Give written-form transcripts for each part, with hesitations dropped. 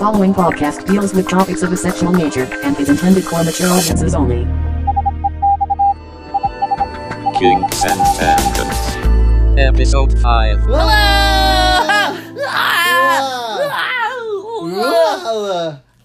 following podcast deals with topics of a sexual nature and is intended for mature audiences only. Kinks and Fandoms, Episode 5.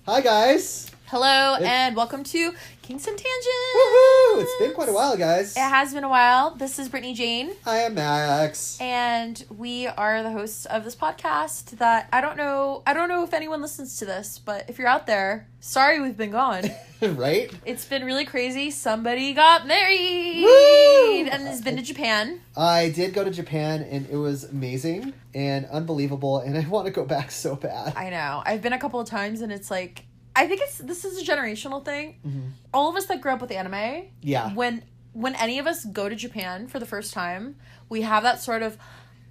Hi guys. Hello and welcome to Kinks and Tangents. Woohoo! It's been quite a while, guys. It has been a while. This is Brittany Jane. I am Max. And we are the hosts of this podcast that I don't know if anyone listens to this, but if you're out there, sorry we've been gone. Right? It's been really crazy. Somebody got married. Woo! And has been to Japan. I did go to Japan and it was amazing and unbelievable and I want to go back so bad. I know. I've been a couple of times and it's like I think this is a generational thing. Mm-hmm. All of us that grew up with anime, yeah. When any of us go to Japan for the first time, we have that sort of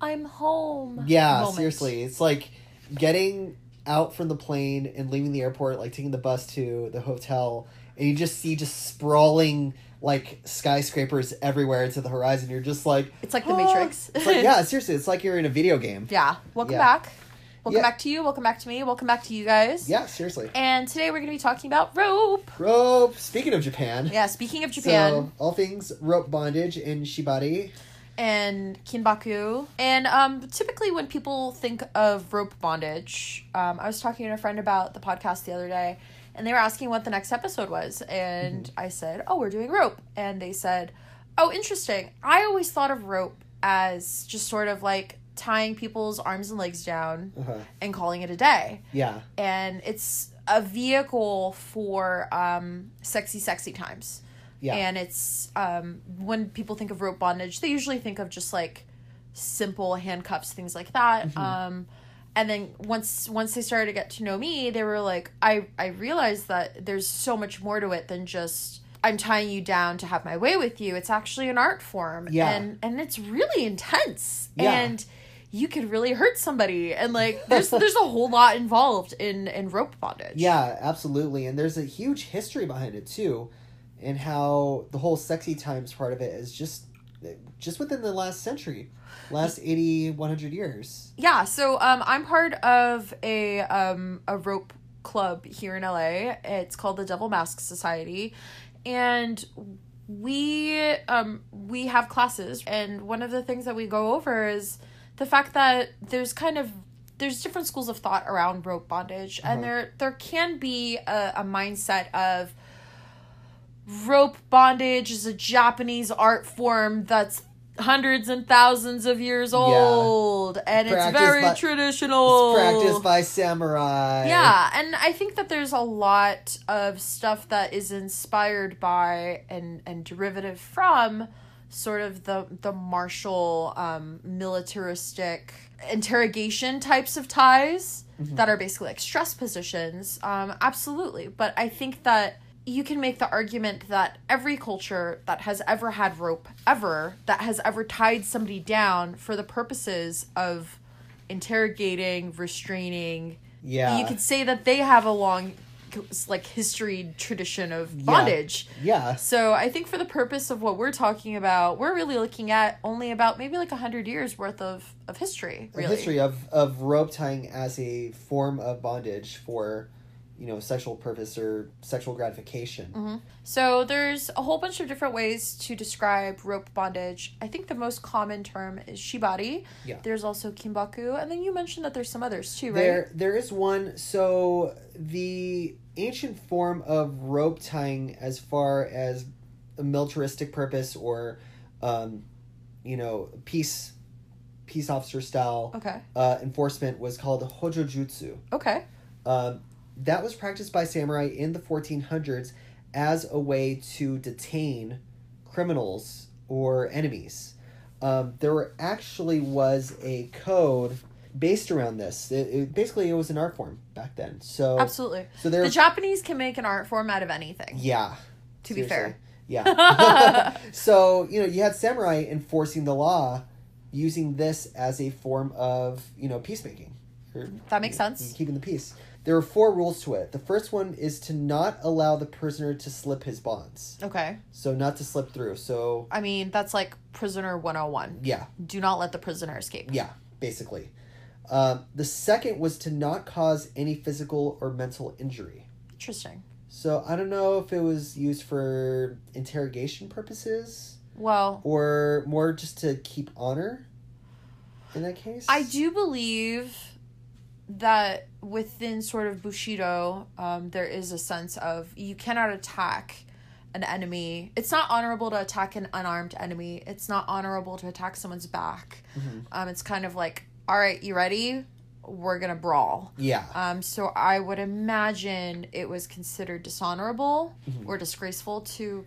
I'm home. Yeah, moment. Seriously. It's like getting out from the plane and leaving the airport, like taking the bus to the hotel, and you just see sprawling like skyscrapers everywhere into the horizon. You're just like it's like the Matrix. It's like, yeah, seriously, it's like you're in a video game. Yeah. Welcome back. Welcome back to you, welcome back to me, welcome back to you guys. Yeah, seriously. And today we're going to be talking about rope. Rope. Speaking of Japan. Yeah, speaking of Japan. So, all things rope bondage and shibari. And kinbaku. And typically when people think of rope bondage, I was talking to a friend about the podcast the other day, and they were asking what the next episode was. And I said, oh, we're doing rope. And they said, oh, interesting. I always thought of rope as just sort of like tying people's arms and legs down and calling it a day. Yeah. And it's a vehicle for sexy times. Yeah. And it's when people think of rope bondage, they usually think of just like simple handcuffs, things like that. Mm-hmm. And then once they started to get to know me, they were like, I realized that there's so much more to it than just I'm tying you down to have my way with you. It's actually an art form. Yeah. And it's really intense. Yeah. And you could really hurt somebody. And like there's a whole lot involved in rope bondage. Yeah, absolutely. And there's a huge history behind it too. And how the whole sexy times part of it is just within the last century. Last 80, 100 years. Yeah, so I'm part of a rope club here in LA. It's called the Devil Mask Society. And we have classes, and one of the things that we go over is the fact that there's different schools of thought around rope bondage, and there can be a mindset of rope bondage is a Japanese art form that's hundreds and thousands of years old, and it's very traditional. It's practiced by samurai. Yeah, and I think that there's a lot of stuff that is inspired by and derivative from sort of the martial, militaristic interrogation types of ties that are basically like stress positions. Absolutely, but I think that you can make the argument that every culture that has ever had rope that has ever tied somebody down for the purposes of interrogating, restraining. Yeah. You could say that they have a long, like, history tradition of bondage. Yeah. So I think for the purpose of what we're talking about, we're really looking at only about maybe like 100 years worth of history, really. The history of rope tying as a form of bondage for sexual purpose or sexual gratification. Mm-hmm. So there's a whole bunch of different ways to describe rope bondage. I think the most common term is shibari. Yeah. There's also kinbaku. And then you mentioned that there's some others too, right? There is one. So the ancient form of rope tying as far as a militaristic purpose or, peace officer style enforcement was called Hojojutsu. Okay. That was practiced by samurai in the 1400s as a way to detain criminals or enemies. There was a code based around this. It was an art form back then. So absolutely. So the Japanese can make an art form out of anything. Yeah. To be fair. Yeah. So, you had samurai enforcing the law using this as a form of, peacemaking. That makes sense. Keeping the peace. There are 4 rules to it. The first one is to not allow the prisoner to slip his bonds. Okay. So not to slip through. So that's like prisoner 101. Yeah. Do not let the prisoner escape. Yeah, basically. The second was to not cause any physical or mental injury. Interesting. So I don't know if it was used for interrogation purposes. Well. Or more just to keep honor in that case. I do believe that within sort of Bushido, there is a sense of you cannot attack an enemy. It's not honorable to attack an unarmed enemy. It's not honorable to attack someone's back. Mm-hmm. It's kind of like, all right, you ready? We're going to brawl. Yeah. So I would imagine it was considered dishonorable mm-hmm. or disgraceful to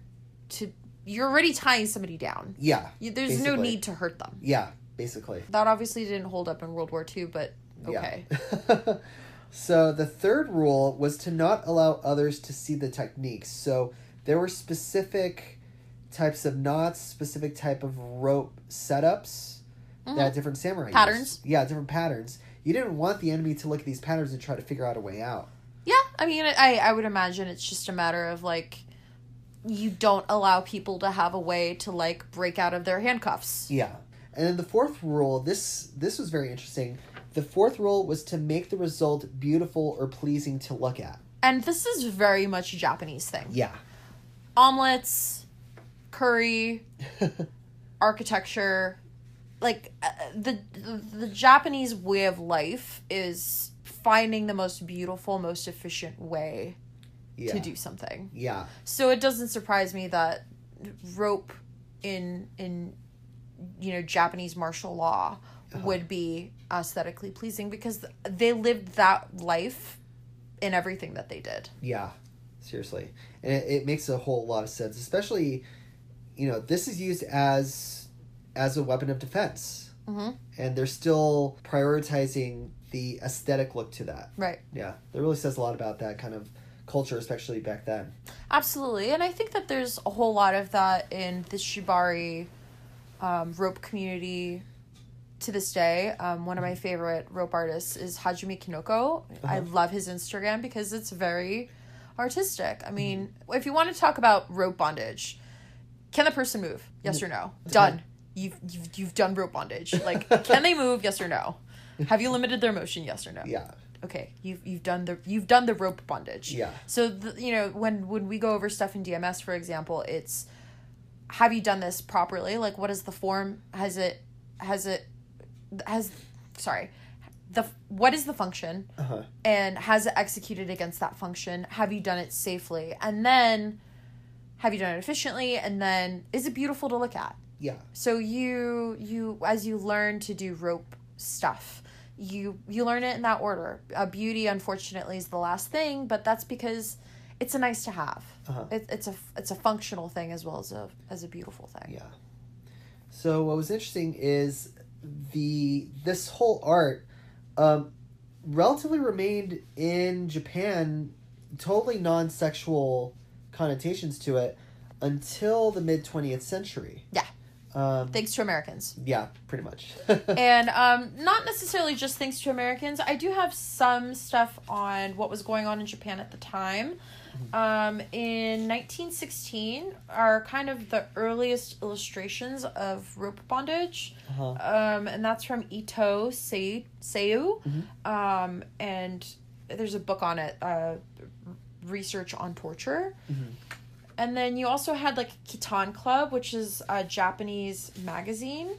you're already tying somebody down. Yeah. There's no need to hurt them. Yeah, basically. That obviously didn't hold up in World War II, but okay. Yeah. So the third rule was to not allow others to see the techniques. So there were specific types of knots, specific type of rope setups mm-hmm. that different samurai patterns. Used. Yeah, different patterns. You didn't want the enemy to look at these patterns and try to figure out a way out. Yeah, I mean, I would imagine it's just a matter of, like, you don't allow people to have a way to, like, break out of their handcuffs. Yeah. And then the fourth rule, this was very interesting. The fourth rule was to make the result beautiful or pleasing to look at. And this is very much a Japanese thing. Yeah. Omelets, curry, architecture, like the Japanese way of life is finding the most beautiful, most efficient way yeah. to do something. Yeah. So it doesn't surprise me that rope in you know Japanese martial law uh-huh. would be aesthetically pleasing because they lived that life in everything that they did. Yeah. Seriously. And it makes a whole lot of sense, especially, you know, this is used as a weapon of defense. Mm-hmm. And they're still prioritizing the aesthetic look to that. Right. Yeah. That really says a lot about that kind of culture, especially back then. Absolutely. And I think that there's a whole lot of that in the Shibari rope community to this day. One of my favorite rope artists is Hajime Kinoko. Uh-huh. I love his Instagram because it's very artistic. I mean, if you want to talk about rope bondage, can the person move? Yes or no? Done. You've done rope bondage. Like, can they move? Yes or no? Have you limited their motion? Yes or no? Yeah. Okay. You've done the rope bondage. Yeah. So you know when we go over stuff in DMS, for example, it's have you done this properly? Like, what is the form? What is the function uh-huh. and has it executed against that function? Have you done it safely? And then have you done it efficiently? And then is it beautiful to look at? Yeah. So you as you learn to do rope stuff, you learn it in that order. Beauty, unfortunately, is the last thing, but that's because it's a nice to have. Uh-huh. It's a functional thing as well as a beautiful thing. Yeah. So what was interesting is this whole art relatively remained in Japan, totally non-sexual connotations to it until the mid-20th century. Yeah. Thanks to Americans. Yeah, pretty much. And not necessarily just thanks to Americans. I do have some stuff on what was going on in Japan at the time. In 1916 are kind of the earliest illustrations of rope bondage. Uh-huh. And that's from Ito Seiyu. Mm-hmm. And there's a book on it, Research on Torture. Mm-hmm. And then you also had like Kitan Club, which is a Japanese magazine.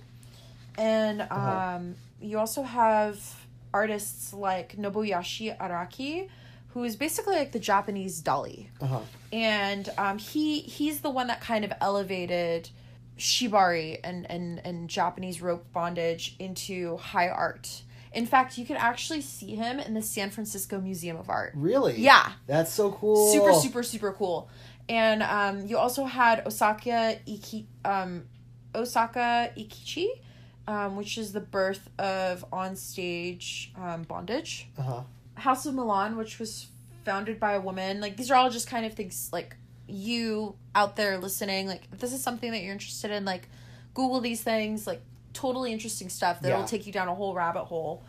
And uh-huh. You also have artists like Nobuyashi Araki, who is basically like the Japanese Dali. Uh-huh. And he's the one that kind of elevated shibari and Japanese rope bondage into high art. In fact, you could actually see him in the San Francisco Museum of Art. Really? Yeah. That's so cool. Super, super, super cool. And you also had Osaka Ikichi, which is the birth of onstage bondage. Uh-huh. House of Milan, which was founded by a woman. Like, these are all just kind of things, like, you out there listening, like, if this is something that you're interested in, like, Google these things, like, totally interesting stuff that'll take you down a whole rabbit hole.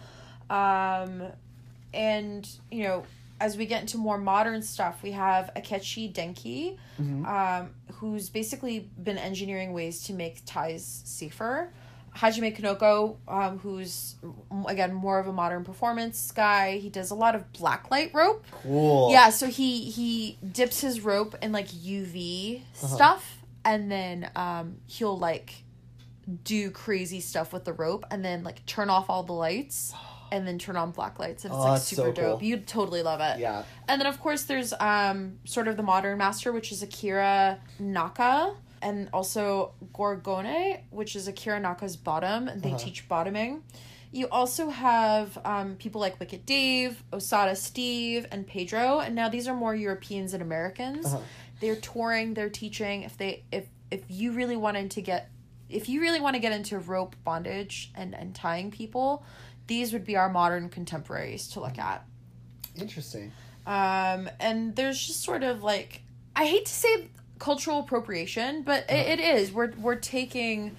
And, you know, as we get into more modern stuff, we have Akechi Denki, mm-hmm. Who's basically been engineering ways to make ties safer. Hajime Kinoko, who's, again, more of a modern performance guy. He does a lot of blacklight rope. Cool. Yeah, so he dips his rope in, like, UV stuff, and then he'll, like, do crazy stuff with the rope, and then, like, turn off all the lights, and then turn on black lights, and it's, like, super so dope. Cool. You'd totally love it. Yeah. And then, of course, there's sort of the modern master, which is Akira Naka. And also Gorgone, which is Akira Naka's bottom, and they teach bottoming. You also have people like Wicked Dave, Osada Steve, and Pedro. And now these are more Europeans and Americans. They're touring, they're teaching. If you really wanted to get, if you really want to get into rope bondage and tying people, these would be our modern contemporaries to look at. Interesting. And there's just sort of like, I hate to say cultural appropriation, but it is. We're taking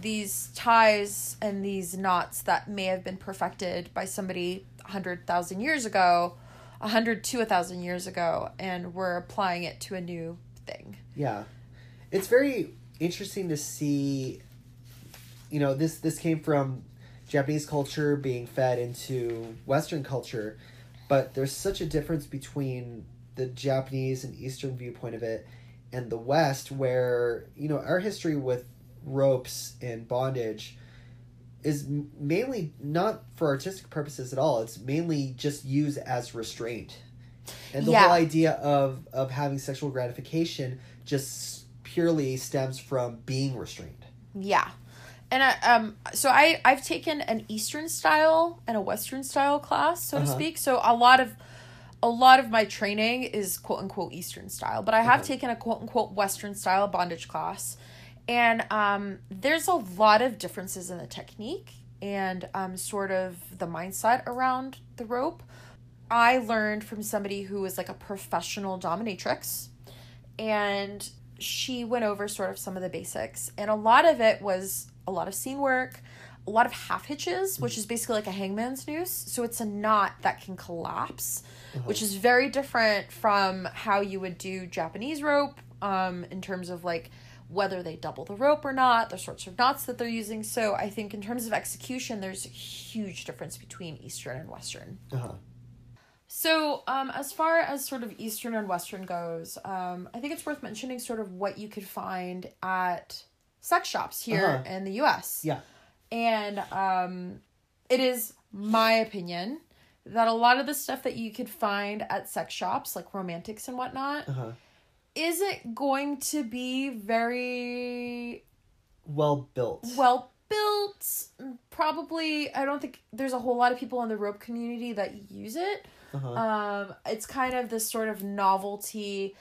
these ties and these knots that may have been perfected by somebody 100,000 years ago, 100 to 1,000 years ago, and we're applying it to a new thing. Yeah. It's very interesting to see, you know, this came from Japanese culture being fed into Western culture, but there's such a difference between the Japanese and Eastern viewpoint of it and the West, where, you know, our history with ropes and bondage is mainly not for artistic purposes at all. It's mainly just used as restraint. And the whole idea of having sexual gratification just purely stems from being restrained. Yeah. And I've taken an Eastern style and a Western style class, so to speak. So a lot of my training is quote-unquote Eastern style, but I have taken a quote-unquote Western style bondage class, and there's a lot of differences in the technique and sort of the mindset around the rope. I learned from somebody who was like a professional dominatrix, and she went over sort of some of the basics, and a lot of it was a lot of scene work, a lot of half hitches, which is basically like a hangman's noose. So it's a knot that can collapse, which is very different from how you would do Japanese rope in terms of like whether they double the rope or not, the sorts of knots that they're using. So I think in terms of execution, there's a huge difference between Eastern and Western. So as far as sort of Eastern and Western goes, I think it's worth mentioning sort of what you could find at sex shops here in the U.S. Yeah. And it is my opinion that a lot of the stuff that you could find at sex shops, like romantics and whatnot, isn't going to be very well built. Probably, I don't think there's a whole lot of people in the rope community that use it. It's kind of this sort of novelty,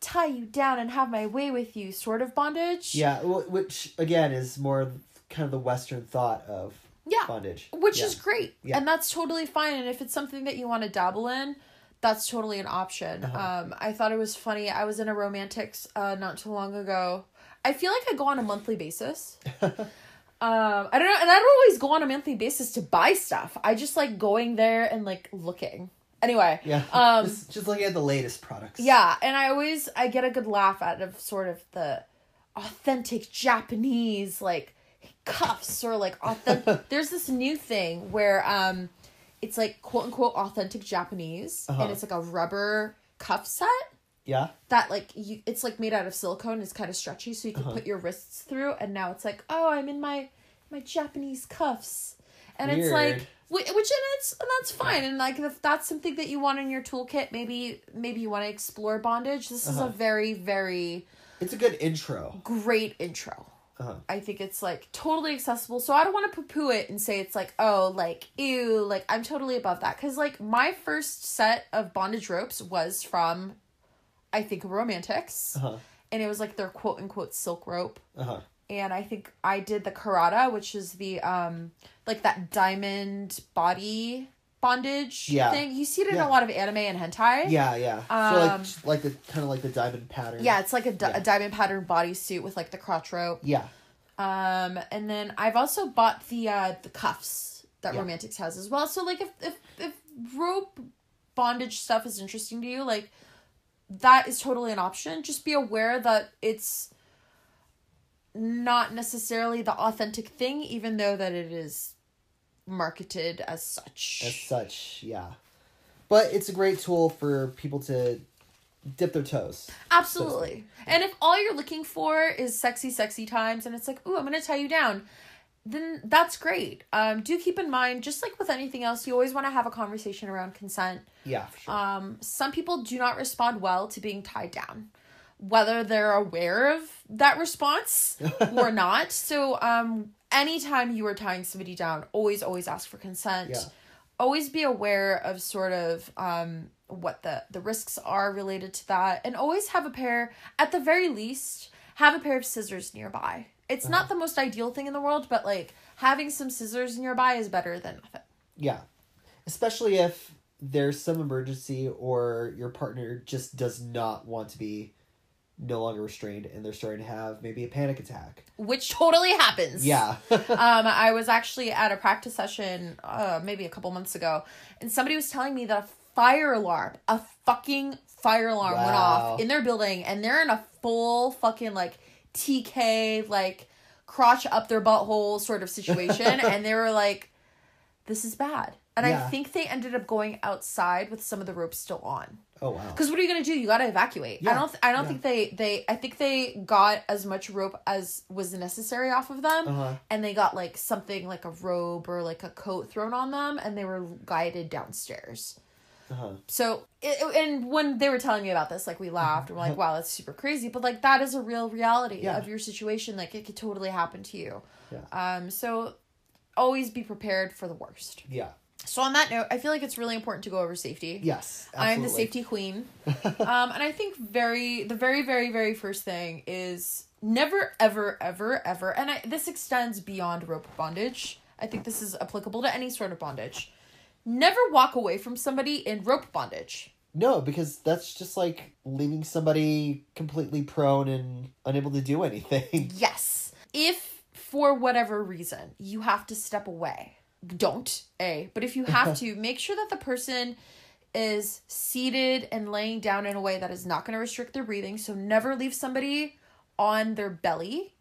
tie you down and have my way with you sort of bondage. Yeah, which again is more kind of the Western thought of bondage. Which is great. Yeah. And that's totally fine. And if it's something that you want to dabble in, that's totally an option. I thought it was funny. I was in a romantics not too long ago. I feel like I go on a monthly basis. I don't know. And I don't always go on a monthly basis to buy stuff. I just like going there and like looking. Anyway. Yeah. Just looking at the latest products. Yeah. And I get a good laugh out of sort of the authentic Japanese, like, cuffs or like authentic. There's this new thing where it's like quote unquote authentic Japanese, and it's like a rubber cuff set. Yeah. That like it's like made out of silicone. It's kind of stretchy, so you can put your wrists through. And now it's like, oh, I'm in my Japanese cuffs, and weird. It's like that's fine, and like if that's something that you want in your toolkit, maybe you want to explore bondage. This is a very, very. It's a good intro. Great intro. I think it's, like, totally accessible. So I don't want to poo-poo it and say it's, like, oh, like, ew. Like, I'm totally above that. Because, like, my first set of bondage ropes was from, I think, Romantics. And it was, like, their quote-unquote silk rope. And I think I did the Karada, which is the, like, that diamond body bondage thing. You see it in a lot of anime and hentai. Yeah. So like the kind of like the diamond pattern. Yeah, it's like a diamond pattern bodysuit with like the crotch rope. Yeah. And then I've also bought the cuffs that Romantics has as well. So like if rope bondage stuff is interesting to you, like that is totally an option. Just be aware that it's not necessarily the authentic thing, even though that it is marketed as such. As such, yeah. But it's a great tool for people to dip their toes. Absolutely. So, and if all you're looking for is sexy, sexy times, and it's like, ooh, I'm going to tie you down, then that's great. Do keep in mind, just like with anything else, you always want to have a conversation around consent. Yeah, for sure. Some people do not respond well to being tied down, whether they're aware of that response or not. So anytime you are tying somebody down, always, always ask for consent. Yeah. Always be aware of sort of what the risks are related to that. And always have a pair, at the very least, have a pair of scissors nearby. It's not the most ideal thing in the world, but like having some scissors nearby is better than nothing. Yeah. Especially if there's some emergency or your partner just does not want to be no longer restrained and they're starting to have maybe a panic attack. Which totally happens. Yeah. I was actually at a practice session maybe a couple months ago, and somebody was telling me that a fucking fire alarm went off in their building, and they're in a full fucking like TK, like crotch up their butthole sort of situation. And they were like, this is bad. And yeah. I think they ended up going outside with some of the ropes still on. Oh, wow. Because what are you going to do? You got to evacuate. Yeah. I don't think I think they got as much rope as was necessary off of them. Uh-huh. And they got like something like a robe or like a coat thrown on them, and they were guided downstairs. Uh-huh. So, and when they were telling me about this, like, we laughed and we're like, wow, that's super crazy. But like, that is a real reality of your situation. Like, it could totally happen to you. Yeah. So always be prepared for the worst. Yeah. So on that note, I feel like it's really important to go over safety. Yes, absolutely. I'm the safety queen. And I think the very, very, very first thing is never, ever, ever, ever, and this extends beyond rope bondage. I think this is applicable to any sort of bondage. Never walk away from somebody in rope bondage. No, because that's just like leaving somebody completely prone and unable to do anything. Yes. If for whatever reason you have to step away, but if you have to, make sure that the person is seated and laying down in a way that is not going to restrict their breathing. So never leave somebody on their belly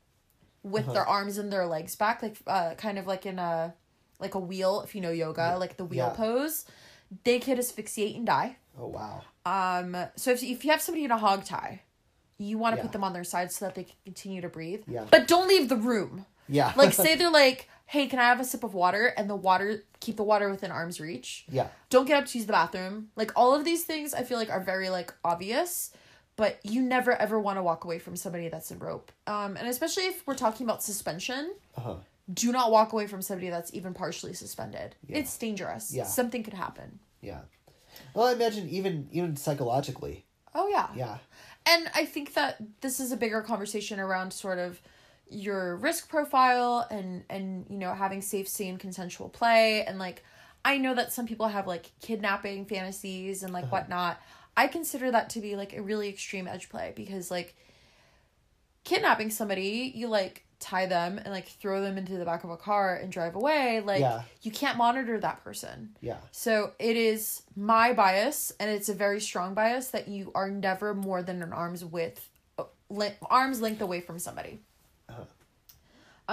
with their arms and their legs back, like kind of like in a wheel, if you know yoga, like the wheel pose. They could asphyxiate and die. Oh, wow. So if you have somebody in a hog tie, you want to put them on their side so that they can continue to breathe. Yeah. But don't leave the room. Yeah. Like, say they're like, hey, can I have a sip of water? And keep the water within arm's reach. Yeah. Don't get up to use the bathroom. Like, all of these things I feel like are very like obvious, but you never ever want to walk away from somebody that's in rope. And especially if we're talking about suspension, do not walk away from somebody that's even partially suspended. Yeah. It's dangerous. Yeah. Something could happen. Yeah. Well, I imagine even psychologically. Oh, yeah. Yeah. And I think that this is a bigger conversation around sort of your risk profile and you know, having safe, sane, consensual play. And like, I know that some people have like kidnapping fantasies and like whatnot. I consider that to be like a really extreme edge play, because like kidnapping somebody, you like tie them and like throw them into the back of a car and drive away. Like you can't monitor that person. Yeah. So it is my bias, and it's a very strong bias, that you are never more than an arm's length away from somebody.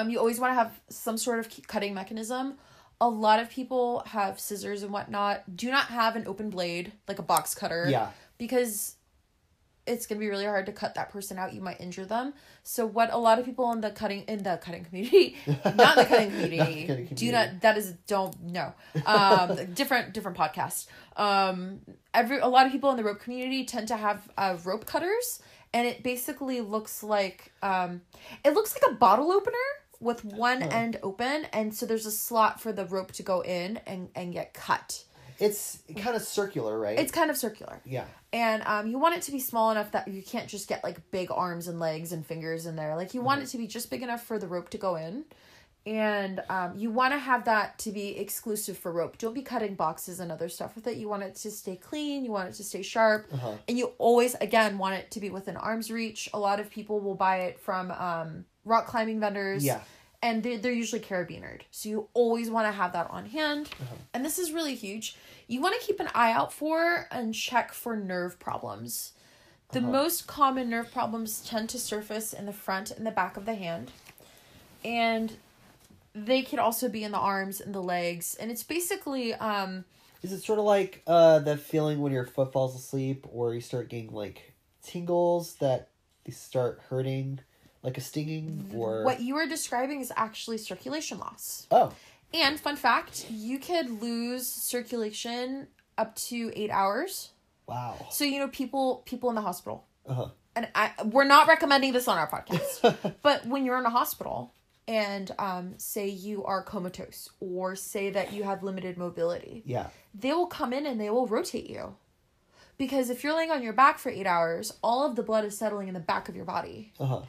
You always want to have some sort of cutting mechanism. A lot of people have scissors and whatnot. Do not have an open blade, like a box cutter. Yeah. Because it's going to be really hard to cut that person out. You might injure them. So what a lot of people in the cutting community, different podcast. A lot of people in the rope community tend to have rope cutters. And it basically looks like a bottle opener with one end open, and so there's a slot for the rope to go in and get cut. It's kind of circular, right? It's kind of circular. Yeah. And you want it to be small enough that you can't just get like big arms and legs and fingers in there. Like, you want it to be just big enough for the rope to go in. And you want to have that to be exclusive for rope. Don't be cutting boxes and other stuff with it. You want it to stay clean. You want it to stay sharp. Uh-huh. And you always, again, want it to be within arm's reach. A lot of people will buy it from rock climbing vendors. Yeah. And they're usually carabinered. So you always want to have that on hand. Uh-huh. And this is really huge. You want to keep an eye out for and check for nerve problems. The most common nerve problems tend to surface in the front and the back of the hand. And they could also be in the arms and the legs. And it's basically... Is it sort of like the feeling when your foot falls asleep or you start getting, like, tingles that they start hurting, like a stinging? Or what you are describing is actually circulation loss. Oh. And, fun fact, you could lose circulation up to 8 hours. Wow. So, you know, people in the hospital. Uh-huh. And we're not recommending this on our podcast. But when you're in a hospital... And say you are comatose or say that you have limited mobility. Yeah. They will come in and they will rotate you. Because if you're laying on your back for 8 hours, all of the blood is settling in the back of your body. Uh-huh.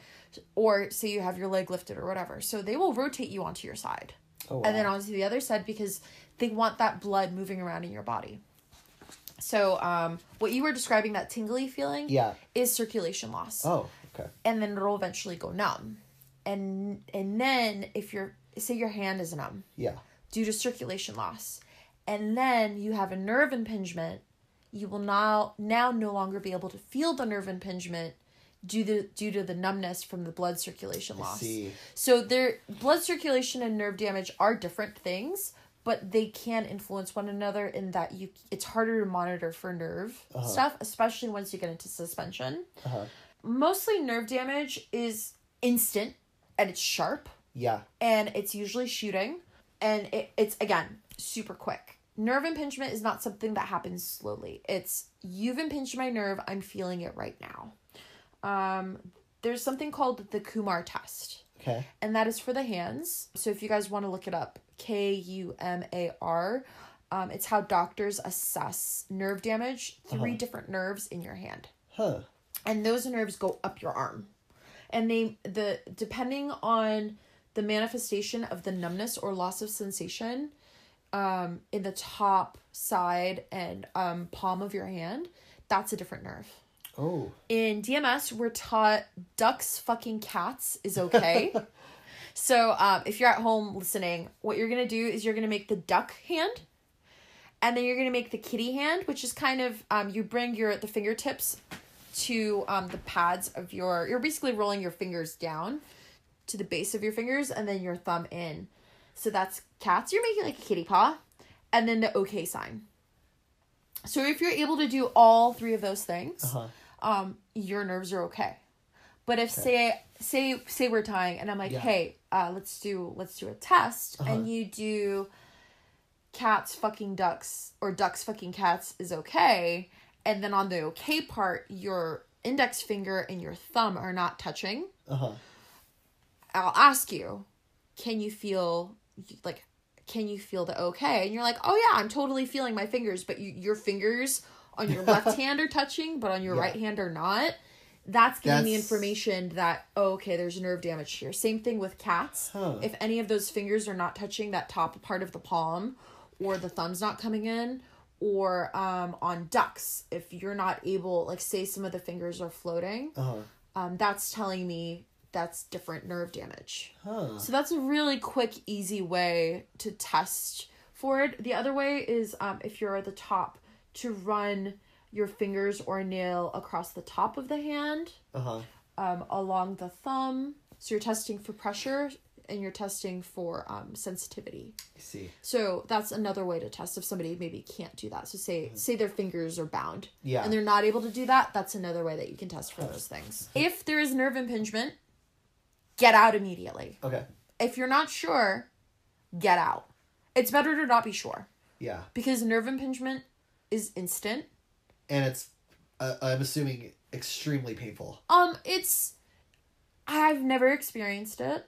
Or say you have your leg lifted or whatever. So they will rotate you onto your side. Oh, wow. And then onto the other side because they want that blood moving around in your body. So what you were describing, that tingly feeling, is circulation loss. Oh, okay. And then it'll eventually go numb. And then if you're, say your hand is numb. Yeah. Due to circulation loss. And then you have a nerve impingement. You will now no longer be able to feel the nerve impingement due to the numbness from the blood circulation loss. I see. So blood circulation and nerve damage are different things, but they can influence one another in that it's harder to monitor for nerve stuff, especially once you get into suspension. Uh-huh. Mostly nerve damage is instant. And it's sharp. Yeah. And it's usually shooting. And it's, again, super quick. Nerve impingement is not something that happens slowly. It's, you've impinged my nerve. I'm feeling it right now. There's something called the Kumar test. Okay. And that is for the hands. So if you guys want to look it up, Kumar. It's how doctors assess nerve damage. 3 different nerves in your hand. Huh. And those nerves go up your arm. And depending on the manifestation of the numbness or loss of sensation in the top, side, and palm of your hand, that's a different nerve. Oh. In DMS, we're taught ducks fucking cats is okay. So if you're at home listening, what you're going to do is you're going to make the duck hand. And then you're going to make the kitty hand, which is kind of, you bring the fingertips to the pads of you're basically rolling your fingers down to the base of your fingers and then your thumb in. So that's cats. You're making like a kitty paw and then the okay sign. So if you're able to do all 3 of those things, your nerves are okay. But if say we're tying and I'm like, hey, let's do a test and you do cats fucking ducks or ducks fucking cats is okay. And then on the okay part, your index finger and your thumb are not touching. I'll ask you, can you feel the okay? And you're like, oh yeah, I'm totally feeling my fingers, but your fingers on your left hand are touching, but on your right hand are not. That's giving me information that, there's nerve damage here. Same thing with cats. Huh. If any of those fingers are not touching that top part of the palm or the thumb's not coming in, or on ducks, if you're not able, like say some of the fingers are floating, that's telling me that's different nerve damage. Huh. So that's a really quick, easy way to test for it. The other way is if you're at the top, to run your fingers or nail across the top of the hand, along the thumb. So you're testing for pressure. And you're testing for sensitivity. I see. So that's another way to test if somebody maybe can't do that. So say their fingers are bound. Yeah. And they're not able to do that. That's another way that you can test for those things. If there is nerve impingement, get out immediately. Okay. If you're not sure, get out. It's better to not be sure. Yeah. Because nerve impingement is instant. And it's, I'm assuming, extremely painful. I've never experienced it.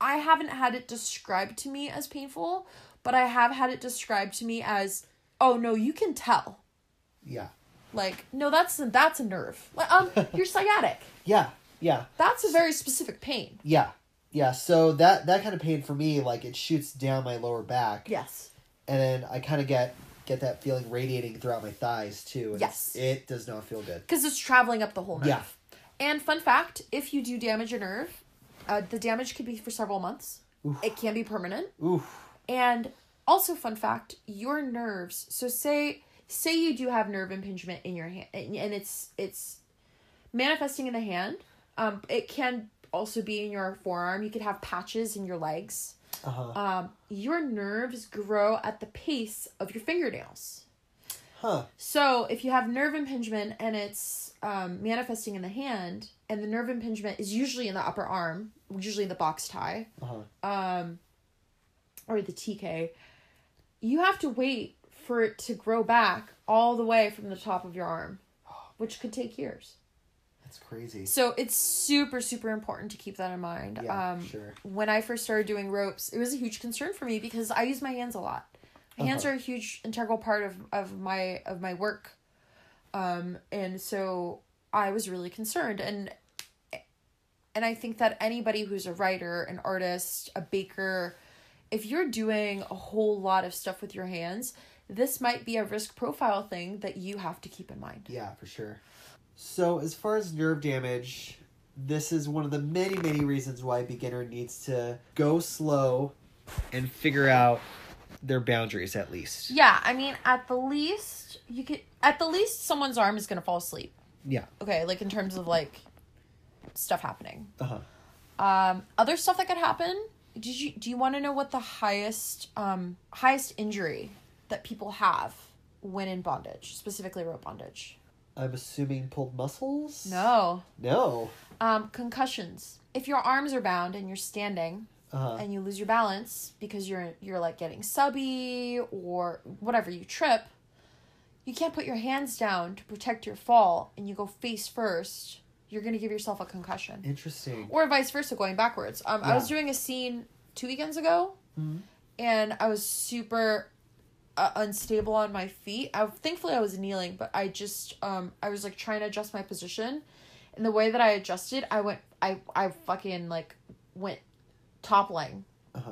I haven't had it described to me as painful, but I have had it described to me as, oh, no, you can tell. Yeah. Like, no, that's a nerve. Like, you're sciatic. Yeah. That's a very specific pain. Yeah. So that kind of pain for me, like, it shoots down my lower back. Yes. And then I kind of get that feeling radiating throughout my thighs, too. And yes. It does not feel good. Because it's traveling up the whole nerve. Yeah. And fun fact, if you do damage a nerve... the damage could be for several months. Oof. It can be permanent. Oof. And also, fun fact, your nerves. So say say you do have nerve impingement in your hand, and it's manifesting in the hand. It can also be in your forearm. You could have patches in your legs. Uh-huh. Your nerves grow at the pace of your fingernails. Huh. So if you have nerve impingement and it's manifesting in the hand, and the nerve impingement is usually in the upper arm, usually the box tie, uh-huh. Or the TK, you have to wait for it to grow back all the way from the top of your arm, which could take years. That's crazy. So it's super, super important to keep that in mind. Yeah, sure. When I first started doing ropes, it was a huge concern for me because I use my hands a lot. My hands are a huge integral part of my work. And so I was really concerned. And I think that anybody who's a writer, an artist, a baker, if you're doing a whole lot of stuff with your hands, this might be a risk profile thing that you have to keep in mind. Yeah, for sure. So as far as nerve damage, this is one of the many, many reasons why a beginner needs to go slow and figure out their boundaries at least. Yeah, I mean, at the least someone's arm is going to fall asleep. Yeah. Okay, like in terms of like stuff happening. Uh-huh. Other stuff that could happen, do you want to know what the highest injury that people have when in bondage, specifically rope bondage? I'm assuming pulled muscles? No. Concussions. If your arms are bound and you're standing, uh-huh. and you lose your balance because you're like getting subby or whatever, you trip, you can't put your hands down to protect your fall and you go face first, you're going to give yourself a concussion. Interesting. Or vice versa, going backwards. Yeah. I was doing a scene 2 weekends ago, mm-hmm. and I was super... unstable on my feet. Thankfully I was kneeling, but I just I was like trying to adjust my position, and the way that I adjusted, I fucking like went toppling, uh-huh.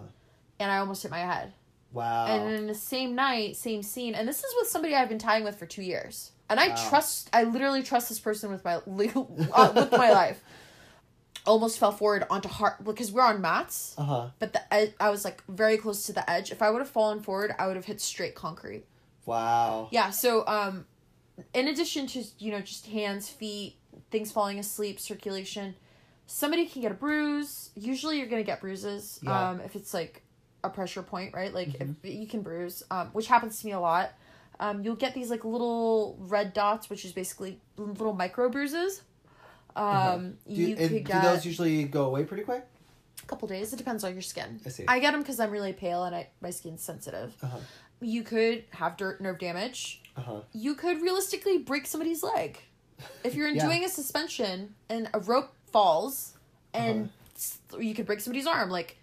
and I almost hit my head. Wow. And in the same night, same scene, and this is with somebody I've been tying with for 2 years, and I wow. I literally trust this person with my with my life. Almost fell forward onto hard... Because we're on mats. Uh-huh. But I was, like, very close to the edge. If I would have fallen forward, I would have hit straight concrete. Wow. Yeah, so in addition to, you know, just hands, feet, things falling asleep, circulation, somebody can get a bruise. Usually you're going to get bruises. Yeah. If it's, like, a pressure point, right? Like, mm-hmm. if you can bruise, which happens to me a lot. You'll get these, like, little red dots, which is basically little micro bruises. Do those usually go away pretty quick? A couple days. It depends on your skin. I see. I get them because I'm really pale and my skin's sensitive. Uh-huh. You could have nerve damage. Uh-huh. You could realistically break somebody's leg. If you're yeah. doing a suspension and a rope falls, and uh-huh. you could break somebody's arm. Like,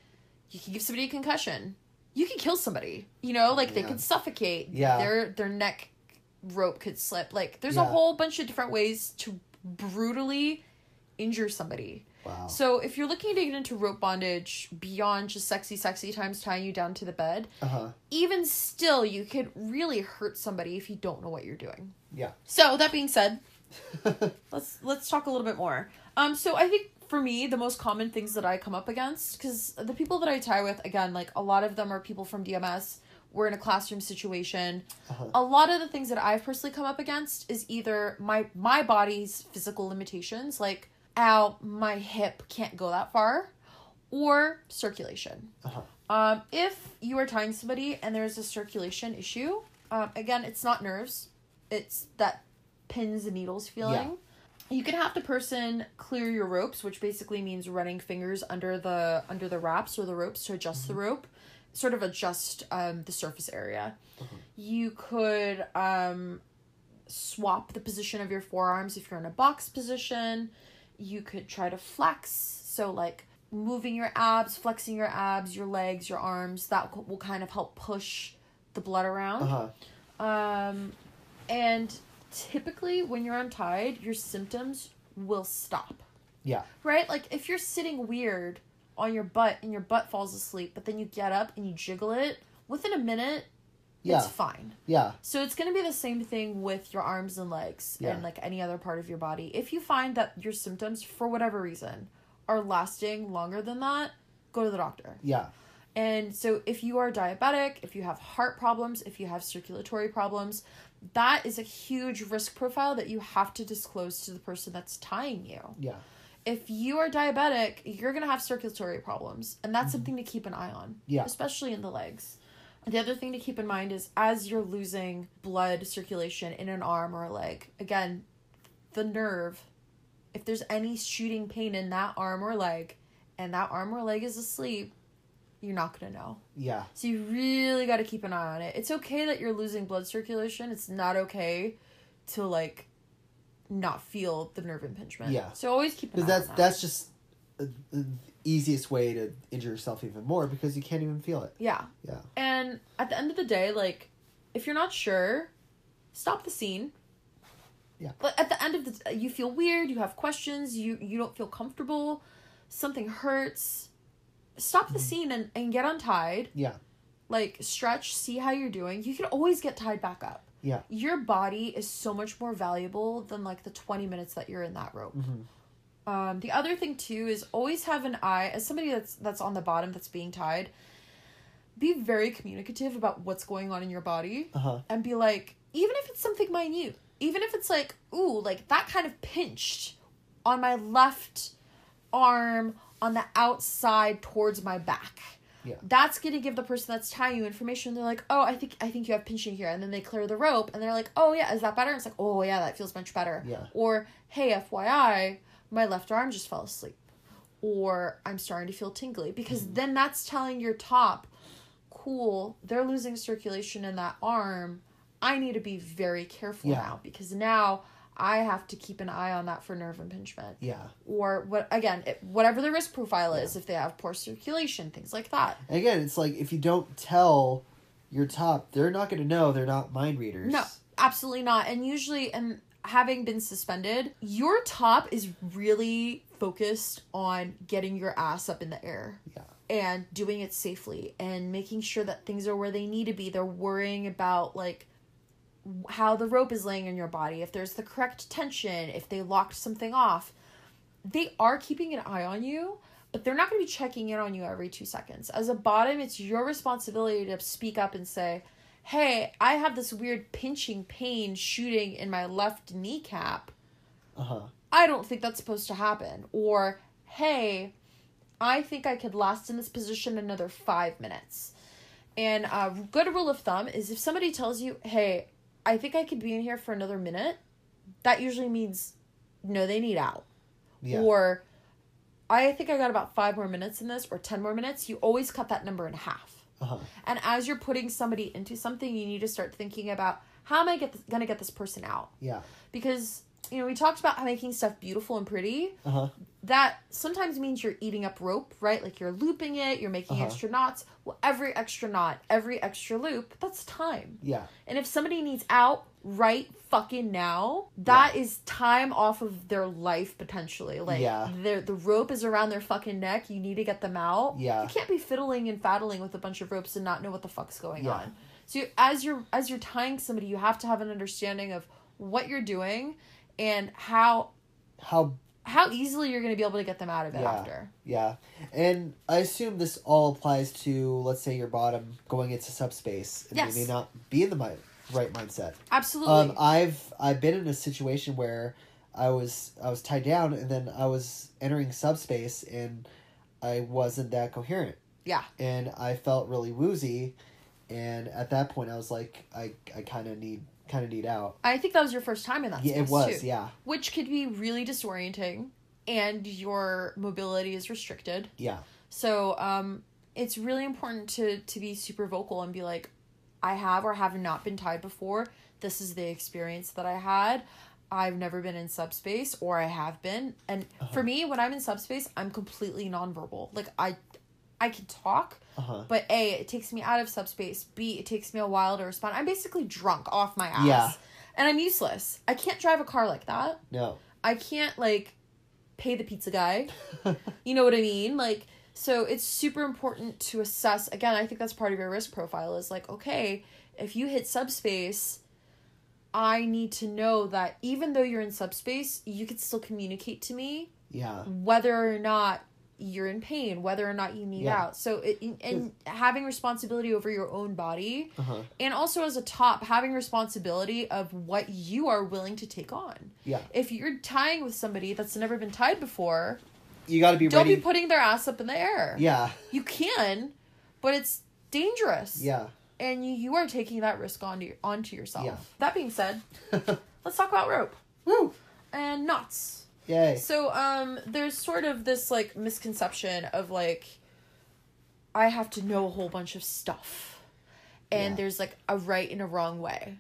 you could give somebody a concussion. You could kill somebody. You know, like, they yeah. could suffocate. Yeah. Their neck rope could slip. Like, there's yeah. a whole bunch of different ways to brutally injure somebody. Wow. So if you're looking to get into rope bondage beyond just sexy times tying you down to the bed, uh-huh. even still, you could really hurt somebody if you don't know what you're doing. Yeah. So that being said, let's talk a little bit more. So I think for me, the most common things that I come up against, because the people that I tie with, again, like a lot of them are people from DMS. We're in a classroom situation. Uh-huh. A lot of the things that I've personally come up against is either my body's physical limitations, like, ow, my hip can't go that far, or circulation. Uh-huh. If you are tying somebody and there's a circulation issue, again, it's not nerves. It's that pins and needles feeling. Yeah. You can have the person clear your ropes, which basically means running fingers under the wraps or the ropes to adjust mm-hmm. the rope. Sort of adjust the surface area. Mm-hmm. You could swap the position of your forearms if you're in a box position. You could try to flex. So like moving your abs, flexing your abs, your legs, your arms, that will kind of help push the blood around. Uh-huh. And typically when you're untied, your symptoms will stop. Yeah. Right? Like if you're sitting weird on your butt and your butt falls asleep, but then you get up and you jiggle it, within a minute, yeah. it's fine. Yeah. So it's going to be the same thing with your arms and legs yeah. and like any other part of your body. If you find that your symptoms, for whatever reason, are lasting longer than that, go to the doctor. Yeah. And so if you are diabetic, if you have heart problems, if you have circulatory problems, that is a huge risk profile that you have to disclose to the person that's tying you. Yeah. If you are diabetic, you're going to have circulatory problems. And that's something to keep an eye on. Yeah. Especially in the legs. And the other thing to keep in mind is as you're losing blood circulation in an arm or a leg, again, the nerve, if there's any shooting pain in that arm or leg, and that arm or leg is asleep, you're not going to know. Yeah. So you really got to keep an eye on it. It's okay that you're losing blood circulation. It's not okay to, like, not feel the nerve impingement. Yeah. So always keep an eye on that. That's just the easiest way to injure yourself even more because you can't even feel it. Yeah. Yeah. And at the end of the day, like, if you're not sure, stop the scene. Yeah. But at the end of the... You feel weird. You have questions. You don't feel comfortable. Something hurts. Stop the scene and get untied. Yeah. Like, stretch, see how you're doing. You can always get tied back up. Yeah. Your body is so much more valuable than, like, the 20 minutes that you're in that rope. Mm-hmm. The other thing, too, is always have an eye. As somebody that's on the bottom that's being tied, be very communicative about what's going on in your body. Uh-huh. And be like, even if it's something minute, even if it's like, ooh, like, that kind of pinched on my left arm on the outside towards my back. Yeah. That's going to give the person that's tying you information. They're like, oh, I think you have pinching here. And then they clear the rope and they're like, oh yeah, is that better? And it's like, oh yeah, that feels much better. Yeah. Or, hey, FYI, my left arm just fell asleep. Or I'm starting to feel tingly. Because then that's telling your top, cool, they're losing circulation in that arm. I need to be very careful now because now I have to keep an eye on that for nerve impingement. Yeah. Or, whatever the risk profile is, if they have poor circulation, things like that. And again, it's like, if you don't tell your top, they're not going to know. They're not mind readers. No, absolutely not. And usually, and having been suspended, your top is really focused on getting your ass up in the air. Yeah. And doing it safely and making sure that things are where they need to be. They're worrying about, like, how the rope is laying in your body, if there's the correct tension, if they locked something off. They are keeping an eye on you, but they're not going to be checking in on you every 2 seconds. As a bottom, it's your responsibility to speak up and say, hey, I have this weird pinching pain shooting in my left kneecap. Uh-huh. I don't think that's supposed to happen. Or, hey, I think I could last in this position another 5 minutes. And a good rule of thumb is if somebody tells you, hey, I think I could be in here for another minute, that usually means, no, they need out. Yeah. Or, I think I got about 5 more minutes in this or 10 more minutes. You always cut that number in half. Uh-huh. And as you're putting somebody into something, you need to start thinking about, how am I going to get this person out? Yeah. Because, we talked about making stuff beautiful and pretty. Uh-huh. That sometimes means you're eating up rope, right? Like, you're looping it, you're making extra knots. Well, every extra knot, every extra loop, that's time. Yeah. And if somebody needs out right fucking now, that is time off of their life, potentially. Like, the rope is around their fucking neck. You need to get them out. Yeah. You can't be fiddling and faddling with a bunch of ropes and not know what the fuck's going on. So as you're tying somebody, you have to have an understanding of what you're doing and how easily you're going to be able to get them out of it after. Yeah. And I assume this all applies to, let's say, your bottom going into subspace. And yes. They may not be in the right mindset. Absolutely. I've been in a situation where I was tied down and then I was entering subspace and I wasn't that coherent. Yeah. And I felt really woozy. And at that point I was like, I kind of need out. I think that was your first time in that space, it was, too. Yeah. Which could be really disorienting, and your mobility is restricted. Yeah. So, it's really important to be super vocal and be like, I have or have not been tied before. This is the experience that I had. I've never been in subspace, or I have been. And for me, when I'm in subspace, I'm completely nonverbal. Like, I can talk, but A, it takes me out of subspace. B, it takes me a while to respond. I'm basically drunk off my ass. Yeah. And I'm useless. I can't drive a car like that. No. I can't, like, pay the pizza guy. You know what I mean? Like, so it's super important to assess. Again, I think that's part of your risk profile is like, okay, if you hit subspace, I need to know that even though you're in subspace, you can still communicate to me. Yeah. Whether or not you're in pain, whether or not you need out. So, and having responsibility over your own body, and also as a top, having responsibility of what you are willing to take on. Yeah. If you're tying with somebody that's never been tied before, you gotta be ready. Don't be putting their ass up in the air. Yeah. You can, but it's dangerous. Yeah. And you are taking that risk onto yourself. Yeah. That being said, let's talk about rope. Woo! And knots. Yay. So, there's sort of this, like, misconception of, like, I have to know a whole bunch of stuff. And there's, like, a right and a wrong way.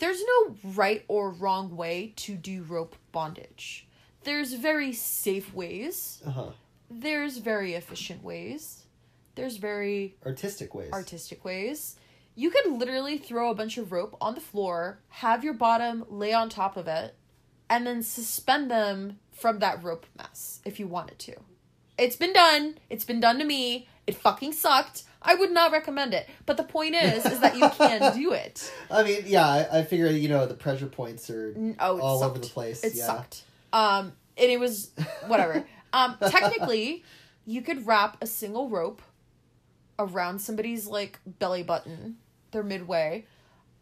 There's no right or wrong way to do rope bondage. There's very safe ways. There's very efficient ways. There's very... artistic ways. Artistic ways. You could literally throw a bunch of rope on the floor, have your bottom lay on top of it, and then suspend them from that rope mess if you wanted to. It's been done. It's been done to me. It fucking sucked. I would not recommend it. But the point is that you can do it. I mean, yeah, I figure, you know, the pressure points are all sucked. Over the place. It sucked. And it was whatever. Technically, you could wrap a single rope around somebody's, like, belly button, their midway,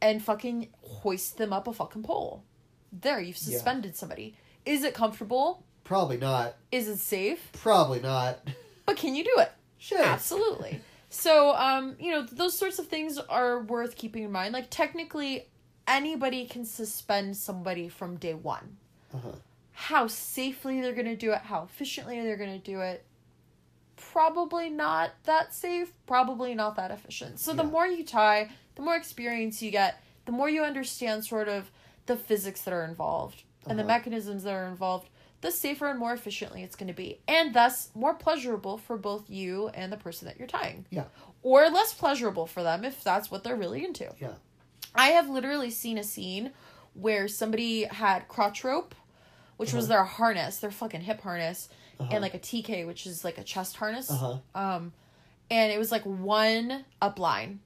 and fucking hoist them up a fucking pole. There, you've suspended somebody. Is it comfortable? Probably not. Is it safe? Probably not. But can you do it? Sure. Absolutely. So, you know, those sorts of things are worth keeping in mind. Like, technically, anybody can suspend somebody from day one. How safely they're going to do it, how efficiently they're going to do it, probably not that safe, probably not that efficient. So the more you tie, the more experience you get, the more you understand sort of the physics that are involved and the mechanisms that are involved, the safer and more efficiently it's going to be. And thus more pleasurable for both you and the person that you're tying. Yeah. Or less pleasurable for them if that's what they're really into. Yeah. I have literally seen a scene where somebody had crotch rope, which was their harness, their fucking hip harness, and like a TK, which is like a chest harness. And it was like one up line.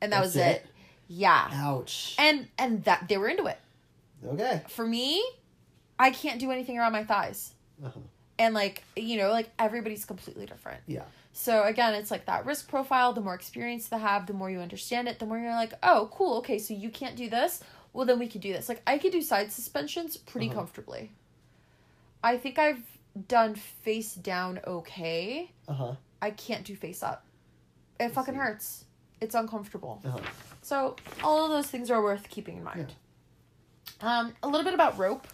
And that was it. Yeah. Ouch. And that they were into it. Okay. For me, I can't do anything around my thighs. And like, you know, like everybody's completely different. Yeah. So again, it's like that risk profile. The more experience they have, the more you understand it, the more you're like, oh, cool. Okay. So you can't do this. Well, then we could do this. Like I could do side suspensions pretty comfortably. I think I've done face down. Okay. I can't do face up. It fucking hurts. It's uncomfortable. So all of those things are worth keeping in mind. Yeah. A little bit about rope.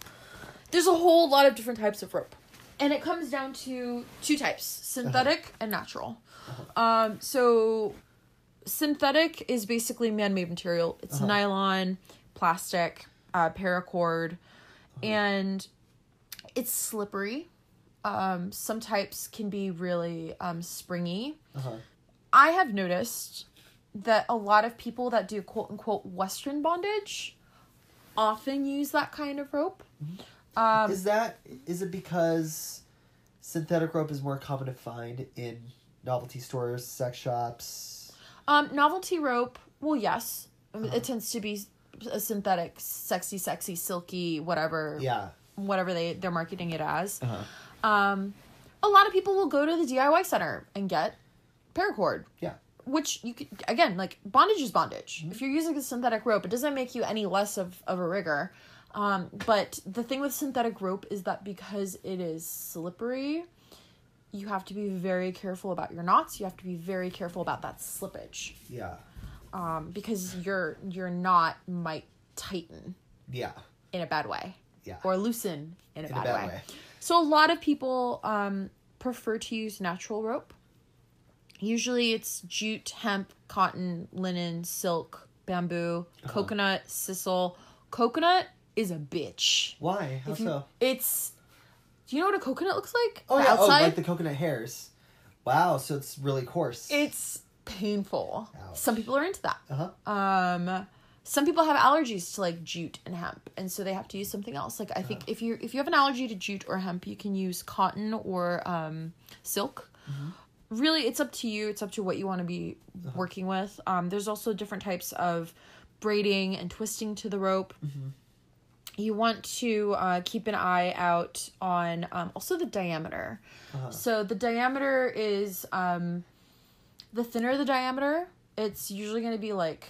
There's a whole lot of different types of rope. And it comes down to two types, synthetic and natural. So synthetic is basically man-made material. It's nylon, plastic, paracord, and it's slippery. Some types can be really springy. I have noticed that a lot of people that do quote-unquote Western bondage often use that kind of rope. Is it because synthetic rope is more common to find in novelty stores, sex shops? Novelty rope, well, yes. It tends to be a synthetic, sexy, silky, whatever. Yeah. Whatever they're marketing it as. A lot of people will go to the DIY center and get paracord. Yeah. Which, you could, again, like, bondage is bondage. If you're using a synthetic rope, it doesn't make you any less of a rigger. But the thing with synthetic rope is that because it is slippery, you have to be very careful about your knots. You have to be very careful about that slippage. Yeah. Because your knot might tighten. Yeah. In a bad way. Yeah. Or loosen in a bad way. So a lot of people prefer to use natural rope. Usually it's jute, hemp, cotton, linen, silk, bamboo, coconut, sisal. Coconut is a bitch. Why? How so? Do you know what a coconut looks like? Oh, yeah. Outside? Oh, like the coconut hairs. Wow, so it's really coarse. It's painful. Ouch. Some people are into that. Some people have allergies to, like, jute and hemp, and so they have to use something else. Like, I think if you have an allergy to jute or hemp, you can use cotton or silk. Really, it's up to you. It's up to what you want to be working with. There's also different types of braiding and twisting to the rope. you want to keep an eye out on also the diameter. Uh-huh. So the diameter is, the thinner the diameter, it's usually going to be like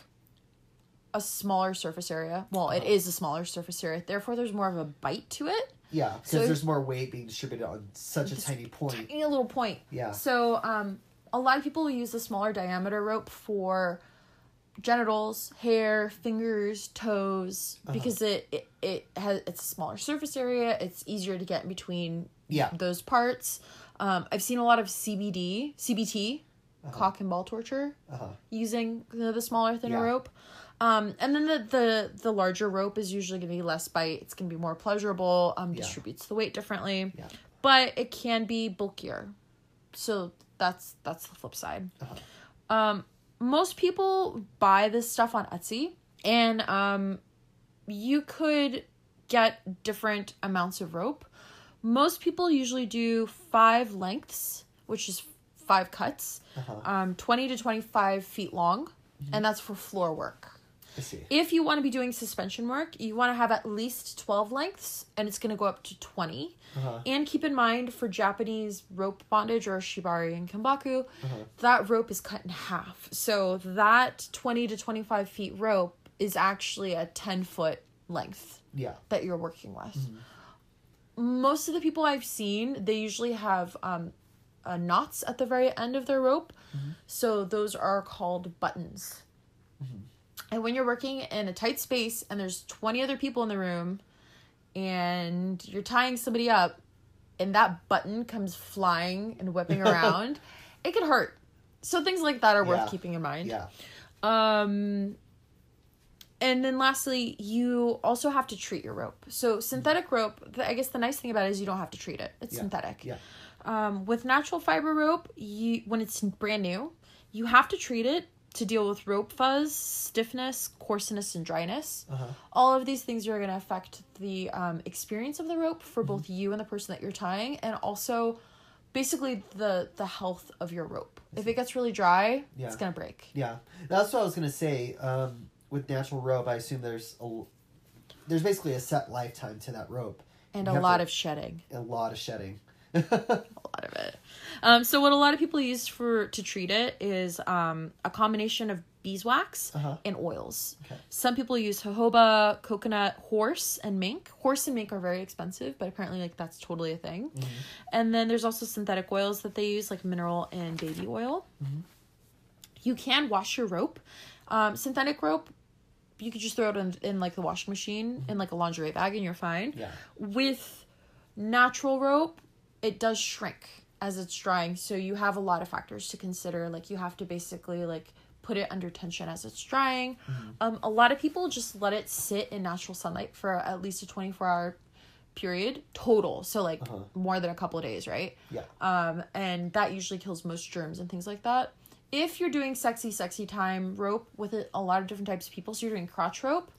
a smaller surface area. Well, it is a smaller surface area. Therefore, there's more of a bite to it. Yeah, because so there's more weight being distributed on such a tiny point. Tiny little point. Yeah. So a lot of people use the smaller diameter rope for genitals, hair, fingers, toes, because it's a smaller surface area. It's easier to get in between those parts. I've seen a lot of CBT, cock and ball torture, using the smaller, thinner rope. And then the larger rope is usually going to be less bite. It's going to be more pleasurable, distributes the weight differently, but it can be bulkier. So that's the flip side. Most people buy this stuff on Etsy, and you could get different amounts of rope. Most people usually do 5 lengths, which is 5 cuts, 20 to 25 feet long, and that's for floor work. I see. If you want to be doing suspension work, you want to have at least 12 lengths, and it's going to go up to 20. And keep in mind, for Japanese rope bondage or shibari and kenbaku, that rope is cut in half. So that 20 to 25 feet rope is actually a 10-foot length that you're working with. Most of the people I've seen, they usually have knots at the very end of their rope. So those are called buttons. And when you're working in a tight space and there's 20 other people in the room and you're tying somebody up and that button comes flying and whipping around, it could hurt. So things like that are worth keeping in mind. And then lastly, you also have to treat your rope. So synthetic rope, I guess the nice thing about it is you don't have to treat it. It's synthetic. With natural fiber rope, when it's brand new, you have to treat it to deal with rope fuzz, stiffness, coarseness, and dryness. All of these things are going to affect the experience of the rope for both you and the person that you're tying, and also basically the health of your rope. If it gets really dry, it's going to break. That's what I was going to say. With natural rope, I assume there's basically a set lifetime to that rope. And a lot of shedding. Of it. So what a lot of people use to treat it is a combination of beeswax and oils. Some people use jojoba, coconut, horse, and mink. Horse and mink are very expensive, but apparently that's totally a thing. And then there's also synthetic oils that they use, like mineral and baby oil. You can wash your rope. Synthetic rope, you could just throw it in like the washing machine, in like a lingerie bag, and you're fine. With natural rope, it does shrink as it's drying. So you have a lot of factors to consider. Like you have to basically put it under tension as it's drying. A lot of people just let it sit in natural sunlight for at least a 24-hour period total. So more than a couple of days, right? And that usually kills most germs and things like that. If you're doing sexy time rope with a lot of different types of people, so you're doing crotch rope.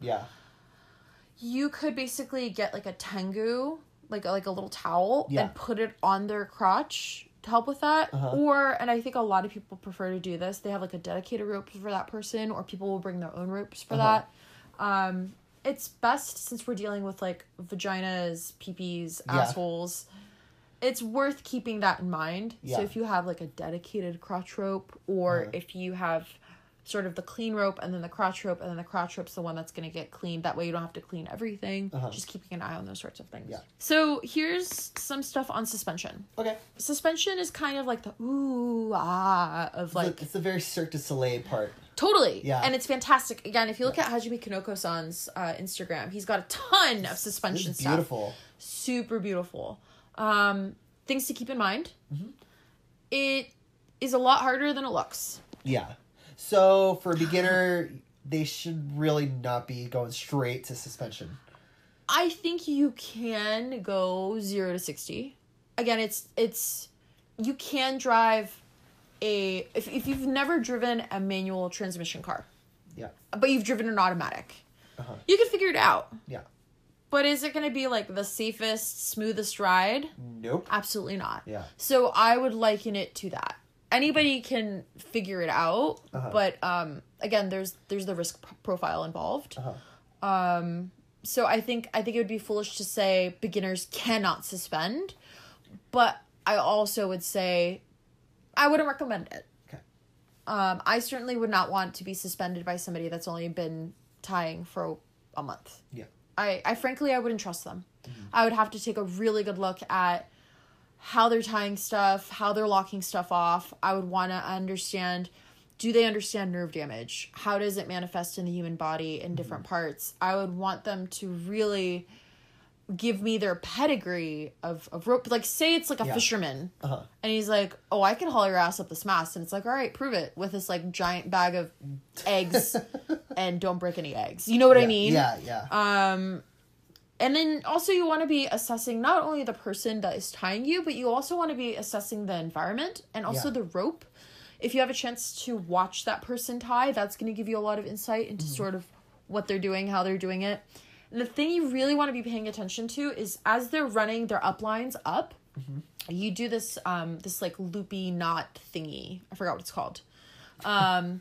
You could basically get a tengu, like a little towel, and put it on their crotch to help with that. Or, and I think a lot of people prefer to do this, they have a dedicated rope for that person, or people will bring their own ropes for that. It's best, since we're dealing with vaginas, peepees, assholes, it's worth keeping that in mind. So if you have a dedicated crotch rope, or if you have sort of the clean rope and then the crotch rope, and then the crotch rope's the one that's going to get cleaned. That way you don't have to clean everything. Just keeping an eye on those sorts of things. So here's some stuff on suspension. Suspension is kind of the ooh, ah, of It's the very Cirque du Soleil part. Totally. Yeah. And it's fantastic. Again, if you look at Hajime Kinoko-san's Instagram, he's got a ton of suspension stuff. Beautiful. Super beautiful. Things to keep in mind. It is a lot harder than it looks. So, for a beginner, they should really not be going straight to suspension. I think you can go 0 to 60. Again, it's you can drive if you've never driven a manual transmission car. But you've driven an automatic. You can figure it out. But is it going to be the safest, smoothest ride? Nope. Absolutely not. So, I would liken it to that. Anybody can figure it out, but again, there's the risk profile involved. So I think it would be foolish to say beginners cannot suspend, but I also would say I wouldn't recommend it. Okay. I certainly would not want to be suspended by somebody that's only been tying for a month. Yeah. I frankly, I wouldn't trust them. Mm-hmm. I would have to take a really good look at how they're tying stuff, how they're locking stuff off. I would want to understand, do they understand nerve damage? How does it manifest in the human body in different parts? I would want them to really give me their pedigree of rope. Like, say it's like a fisherman. Uh-huh. And he's like, oh, I can haul your ass up this mast. And it's like, all right, prove it. With this, like, giant bag of eggs and don't break any eggs. You know what I mean? Yeah, yeah. And then also you want to be assessing not only the person that is tying you, but you also want to be assessing the environment and also the rope. If you have a chance to watch that person tie, that's going to give you a lot of insight into sort of what they're doing, how they're doing it. And the thing you really want to be paying attention to is as they're running their uplines up, you do this, this like loopy knot thingy. I forgot what it's called. I'm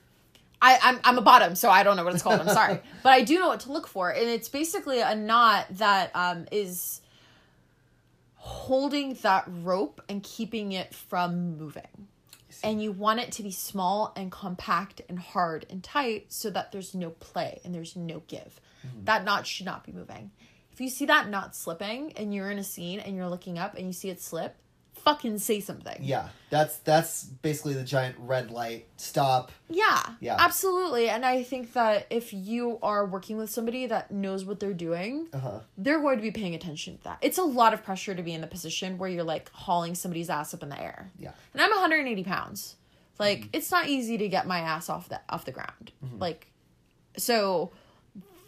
a bottom, so I don't know what it's called. I'm sorry. But I do know what to look for. And it's basically a knot that is holding that rope and keeping it from moving. And you want it to be small and compact and hard and tight so that there's no play and there's no give. That knot should not be moving. If you see that knot slipping and you're in a scene and you're looking up and you see it slip, fucking say something. Yeah. That's basically the giant red light. Stop. Yeah. Yeah. Absolutely. And I think that if you are working with somebody that knows what they're doing, they're going to be paying attention to that. It's a lot of pressure to be in the position where you're like hauling somebody's ass up in the air. Yeah. And I'm 180 pounds. Like it's not easy to get my ass off the ground. Like, so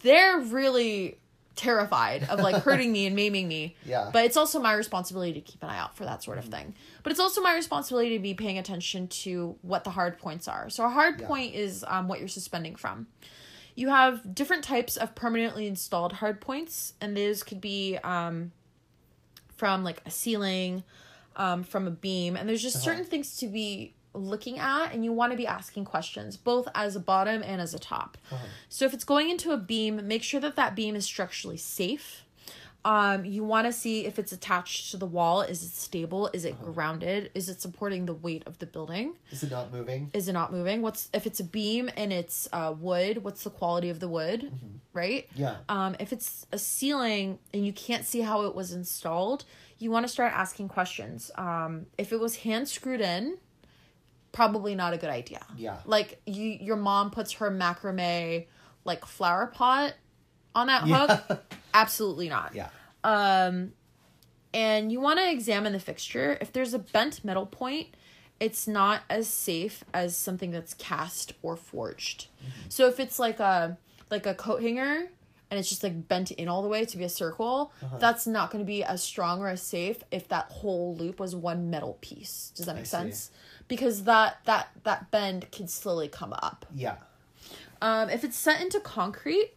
they're really terrified of like hurting me and maiming me. Yeah. But it's also my responsibility to keep an eye out for that sort of thing. But it's also my responsibility to be paying attention to what the hard points are. So a hard point is what you're suspending from. You have different types of permanently installed hard points, and those could be from like a ceiling, from a beam, and there's just certain things to be looking at, and you want to be asking questions both as a bottom and as a top. So if it's going into a beam, make sure that that beam is structurally safe. You want to see if it's attached to the wall. Is it stable? Is it grounded? Is it supporting the weight of the building? Is it not moving? What's, if it's a beam and it's wood, what's the quality of the wood? Right? Yeah. If it's a ceiling and you can't see how it was installed, you want to start asking questions. If it was hand screwed in, probably not a good idea. Yeah. Like, your mom puts her macrame, like, flower pot on that hook? Absolutely not. Yeah. And you want to examine the fixture. If there's a bent metal point, it's not as safe as something that's cast or forged. So if it's like a coat hanger and it's just, like, bent in all the way to be a circle, that's not going to be as strong or as safe if that whole loop was one metal piece. Does that make sense? Because that bend can slowly come up. Yeah. If it's set into concrete,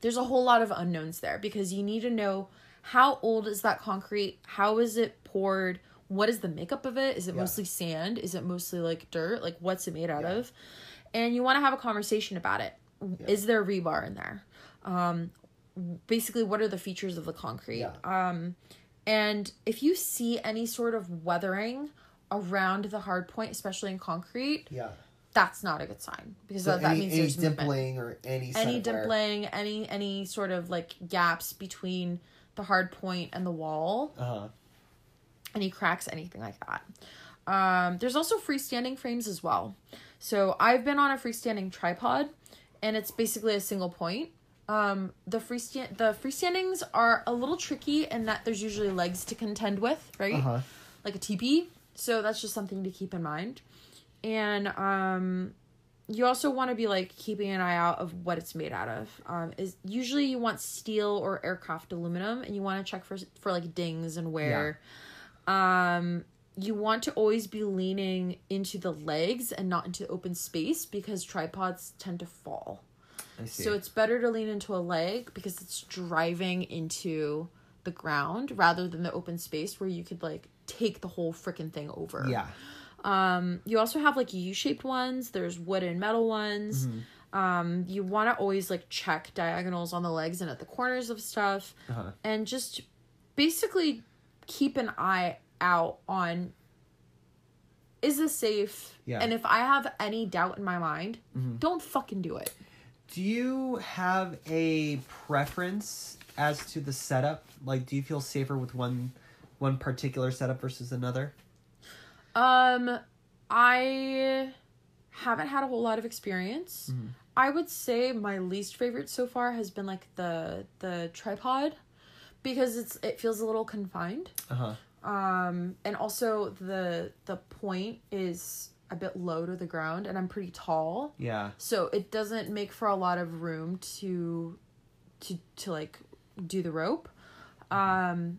there's a whole lot of unknowns there because you need to know how old is that concrete? How is it poured? What is the makeup of it? Is it mostly sand? Is it mostly like dirt? Like, what's it made out of? And you want to have a conversation about it. Yeah. Is there rebar in there? Basically, what are the features of the concrete? Yeah. And if you see any sort of weathering around the hard point, especially in concrete, that's not a good sign because that means there's any dimpling movement. Or any dimpling, any sort of like gaps between the hard point and the wall, any cracks, anything like that. There's also freestanding frames as well. So I've been on a freestanding tripod, and it's basically a single point. The freestandings are a little tricky in that there's usually legs to contend with, right? Like a teepee. So that's just something to keep in mind. And you also want to be, like, keeping an eye out of what it's made out of. Is usually you want steel or aircraft aluminum, and you want to check for like, dings and wear. Yeah. You want to always be leaning into the legs and not into open space because tripods tend to fall. I see. So it's better to lean into a leg because it's driving into the ground rather than the open space where you could, like, take the whole freaking thing over. Yeah. You also have like U-shaped ones. There's wood and metal ones. You want to always like check diagonals on the legs and at the corners of stuff, and just basically keep an eye out on, is this safe? Yeah. And if I have any doubt in my mind, don't fucking do it. Do you have a preference as to the setup? Like, do you feel safer with one particular setup versus another? I haven't had a whole lot of experience. I would say my least favorite so far has been like the tripod, because it feels a little confined. And also the point is a bit low to the ground, and I'm pretty tall. Yeah. So it doesn't make for a lot of room to like do the rope. I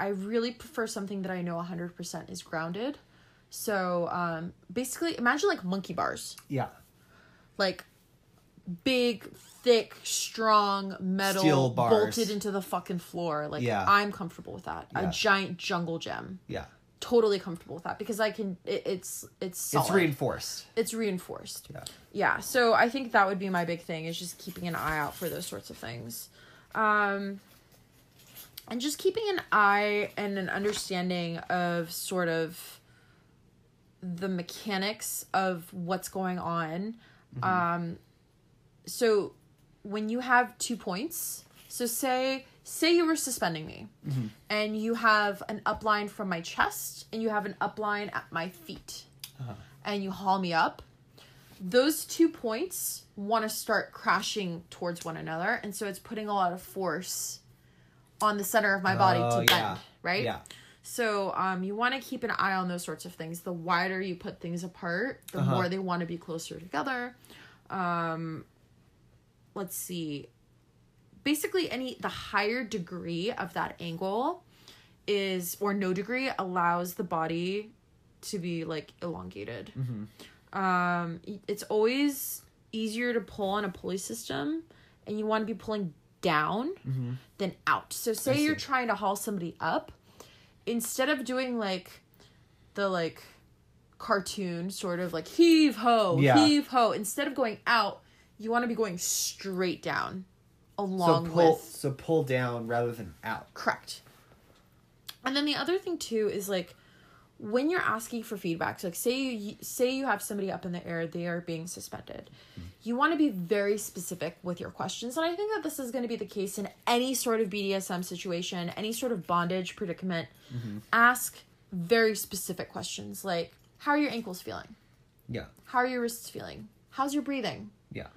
really prefer something that I know 100% is grounded. So basically imagine like monkey bars. Yeah. Like big, thick, strong metal steel bars bolted into the fucking floor. Like, yeah. I'm comfortable with that. Yeah. A giant jungle gem. Yeah. Totally comfortable with that, because I can, it's solid. It's reinforced. Yeah. Yeah. So I think that would be my big thing, is just keeping an eye out for those sorts of things. And just keeping an eye and an understanding of sort of the mechanics of what's going on. So when you have 2 points, so say you were suspending me, and you have an upline from my chest and you have an upline at my feet, and you haul me up, those 2 points want to start crashing towards one another. And so it's putting a lot of force on the center of my body to bend, right? Yeah. So you want to keep an eye on those sorts of things. The wider you put things apart, the more they want to be closer together. Let's see. Basically, the higher degree of that angle or no degree allows the body to be like elongated. It's always easier to pull on a pulley system, and you want to be pulling down than out. So say you're trying to haul somebody up, instead of doing like the like cartoon sort of like heave ho, heave ho, instead of going out, you want to be going straight down. Pull down rather than out. Correct. And then the other thing too is like, when you're asking for feedback, so like say you have somebody up in the air, they are being suspended. You want to be very specific with your questions, and I think that this is going to be the case in any sort of BDSM situation, any sort of bondage predicament. Ask very specific questions, like, how are your ankles feeling? Yeah. How are your wrists feeling? How's your breathing? Yeah.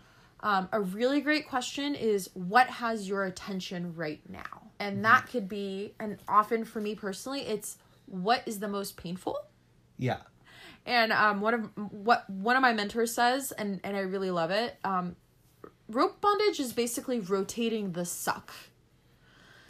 A really great question is, what has your attention right now? And that could be, and often for me personally, it's, what is the most painful? Yeah. And one of my mentors says, and I really love it, rope bondage is basically rotating the suck.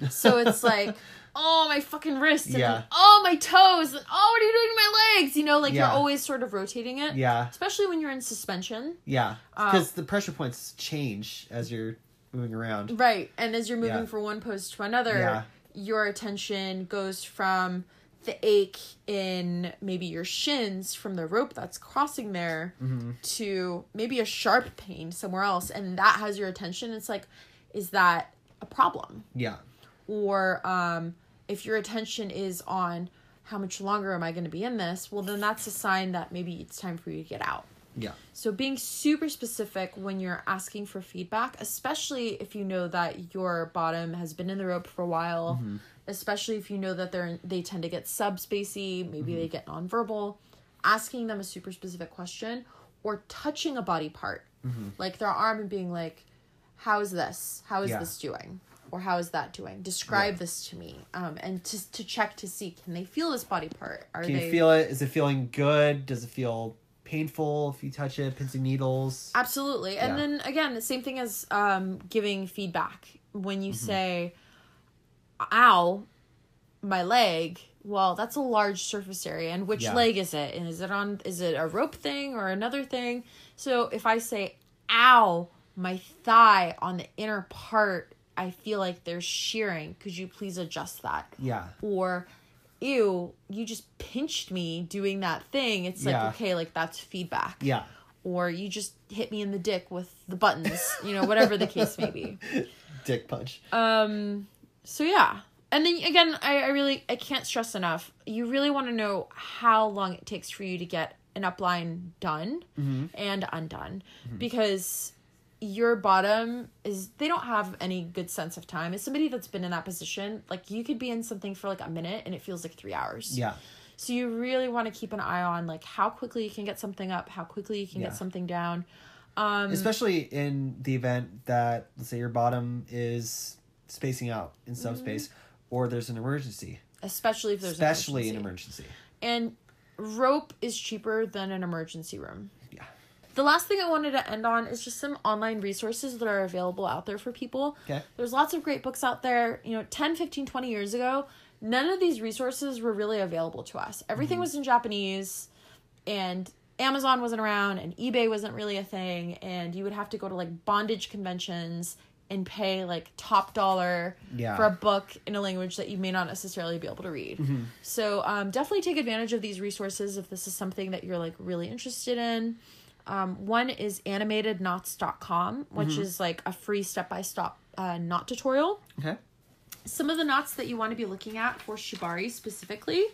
So it's like, oh, my fucking wrists, and then, oh, my toes, and oh, what are you doing to my legs? You know, like, you're always sort of rotating it. Yeah. Especially when you're in suspension. Yeah. Because the pressure points change as you're moving around. Right. And as you're moving from one pose to another, your attention goes from the ache in maybe your shins from the rope that's crossing there to maybe a sharp pain somewhere else, and that has your attention. It's like, is that a problem? Yeah. Or if your attention is on how much longer am I going to be in this, well, then that's a sign that maybe it's time for you to get out. Yeah. So being super specific when you're asking for feedback, especially if you know that your bottom has been in the rope for a while, especially if you know that they tend to get subspacey, maybe they get nonverbal, asking them a super specific question, or touching a body part, like their arm, and being like, how is this? How is this doing? Or how is that doing? Describe this to me. And to check to see, can they feel this body part? Can you feel it? Is it feeling good? Does it feel painful if you touch it? Pins and needles. Absolutely. And then again, the same thing as giving feedback. When you say, ow, my leg, well, that's a large surface area, and which leg is it? And is it a rope thing or another thing? So if I say, ow, my thigh on the inner part, I feel like there's shearing, could you please adjust that? Yeah. Or, ew, you just pinched me doing that thing. It's like, okay, like, that's feedback. Yeah. or you just hit me in the dick with the buttons, you know, whatever the case may be. Dick punch. So yeah. And then again, I can't stress enough, you really want to know how long it takes for you to get an upline done mm-hmm. and undone mm-hmm. because your bottom is, they don't have any good sense of time. As somebody that's been in that position, like you could be in something for like a minute and it feels like 3 hours. Yeah. So you really want to keep an eye on like how quickly you can get something up, how quickly you can yeah. get something down. Especially in the event that, let's say your bottom is spacing out in some mm-hmm. space or there's an emergency. Especially an emergency. And rope is cheaper than an emergency room. Yeah. The last thing I wanted to end on is just some online resources that are available out there for people. Okay. There's lots of great books out there. You know, 10, 15, 20 years ago, none of these resources were really available to us. Everything mm-hmm. was in Japanese, and Amazon wasn't around, and eBay wasn't really a thing, and you would have to go to like bondage conventions and pay like top dollar yeah. for a book in a language that you may not necessarily be able to read. Mm-hmm. So definitely take advantage of these resources if this is something that you're like really interested in. One is animatedknots.com, which mm-hmm. is like a free step-by-step knot tutorial. Okay. Some of the knots that you want to be looking at for shibari specifically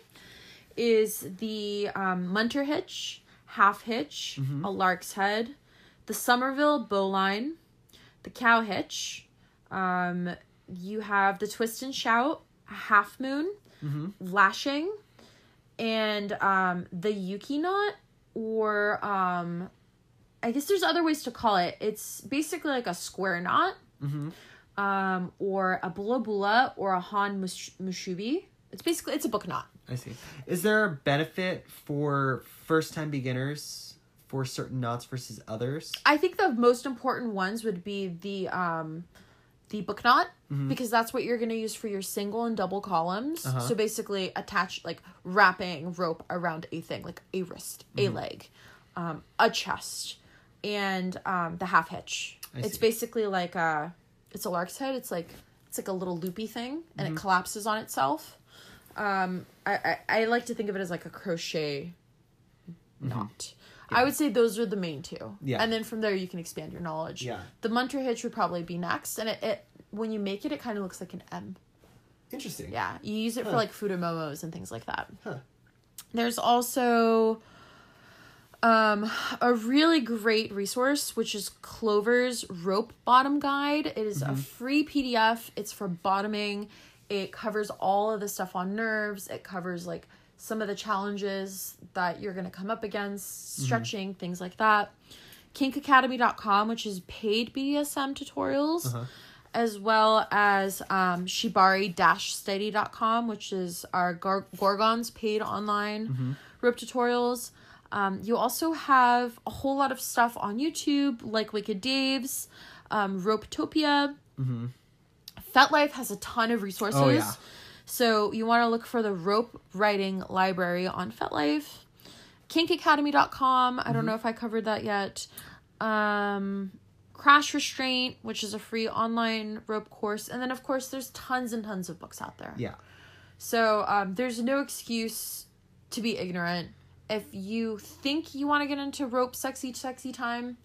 is the munter hitch, half hitch, mm-hmm. a lark's head, the Somerville bowline, the cow hitch. You have the twist and shout, a half moon, mm-hmm. lashing, and the yuki knot, or I guess there's other ways to call it. It's basically like a square knot, mm-hmm. Or a bula or a han mushubi. It's a book knot. I see. Is there a benefit for first-time beginners for certain knots versus others? I think the most important ones would be the book knot, mm-hmm. because that's what you're going to use for your single and double columns. Uh-huh. So basically attach, like, wrapping rope around a thing, like a wrist, mm-hmm. a leg, a chest, and the half hitch. It's basically like a... It's a lark's head. It's like a little loopy thing, and mm-hmm. it collapses on itself. I like to think of it as like a crochet mm-hmm. knot. Yeah. I would say those are the main two. Yeah. And then from there you can expand your knowledge. Yeah. The munter hitch would probably be next, and it when you make it kind of looks like an M. Interesting. Yeah. You use it for like futomomos and things like that. Huh. There's also a really great resource, which is Clover's Rope Bottom Guide. It is mm-hmm. a free PDF. It's for bottoming. It covers all of the stuff on nerves. It covers like some of the challenges that you're going to come up against, stretching, mm-hmm. things like that. KinkAcademy.com, which is paid BDSM tutorials, uh-huh. as well as Shibari-Steady.com, which is our Gorgone's paid online mm-hmm. rope tutorials. You also have a whole lot of stuff on YouTube, like Wicked Dave's, Ropetopia. Mm-hmm. FetLife has a ton of resources. Oh, yeah. So you want to look for the rope writing library on FetLife. KinkAcademy.com. Mm-hmm. I don't know if I covered that yet. Crash Restraint, which is a free online rope course. And then, of course, there's tons and tons of books out there. Yeah. So there's no excuse to be ignorant. If you think you want to get into rope sexy time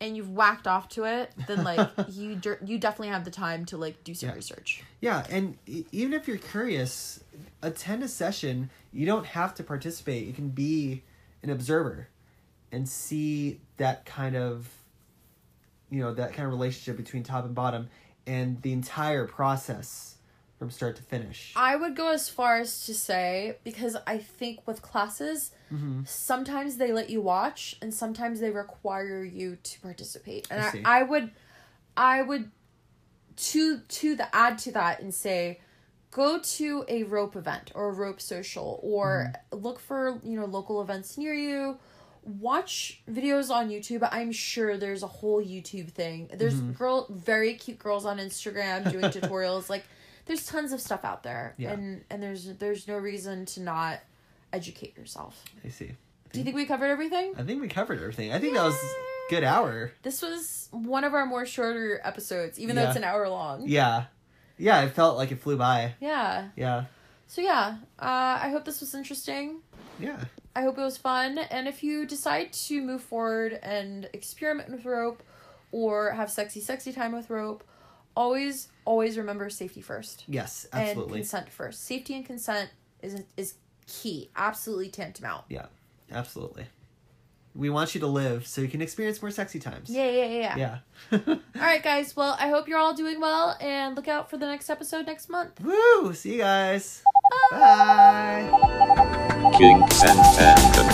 and you've whacked off to it, then, like, you definitely have the time to, like, do some yeah. research. Yeah, and even if you're curious, attend a session. You don't have to participate. You can be an observer and see that kind of, you know, that kind of relationship between top and bottom and the entire process from start to finish. I would go as far as to say, because I think with classes, mm-hmm. sometimes they let you watch and sometimes they require you to participate. And I would add to that and say, go to a rope event or a rope social, or mm-hmm. look for, you know, local events near you. Watch videos on YouTube. I'm sure there's a whole YouTube thing. There's mm-hmm. very cute girls on Instagram doing tutorials. Like, there's tons of stuff out there, yeah. and there's no reason to not educate yourself. I see. Do you think we covered everything? I think we covered everything. I think Yay! That was a good hour. This was one of our more shorter episodes, even yeah. though it's an hour long. Yeah. Yeah, it felt like it flew by. Yeah. Yeah. So, yeah, I hope this was interesting. Yeah. I hope it was fun, and if you decide to move forward and experiment with rope or have sexy time with rope, always remember safety first. Yes, absolutely. And consent first. Safety and consent is key. Absolutely tantamount. Yeah, absolutely. We want you to live so you can experience more sexy times. Yeah. All right, guys. Well, I hope you're all doing well, and look out for the next episode next month. Woo! See you guys. Bye. Bye. Kinks and fandom.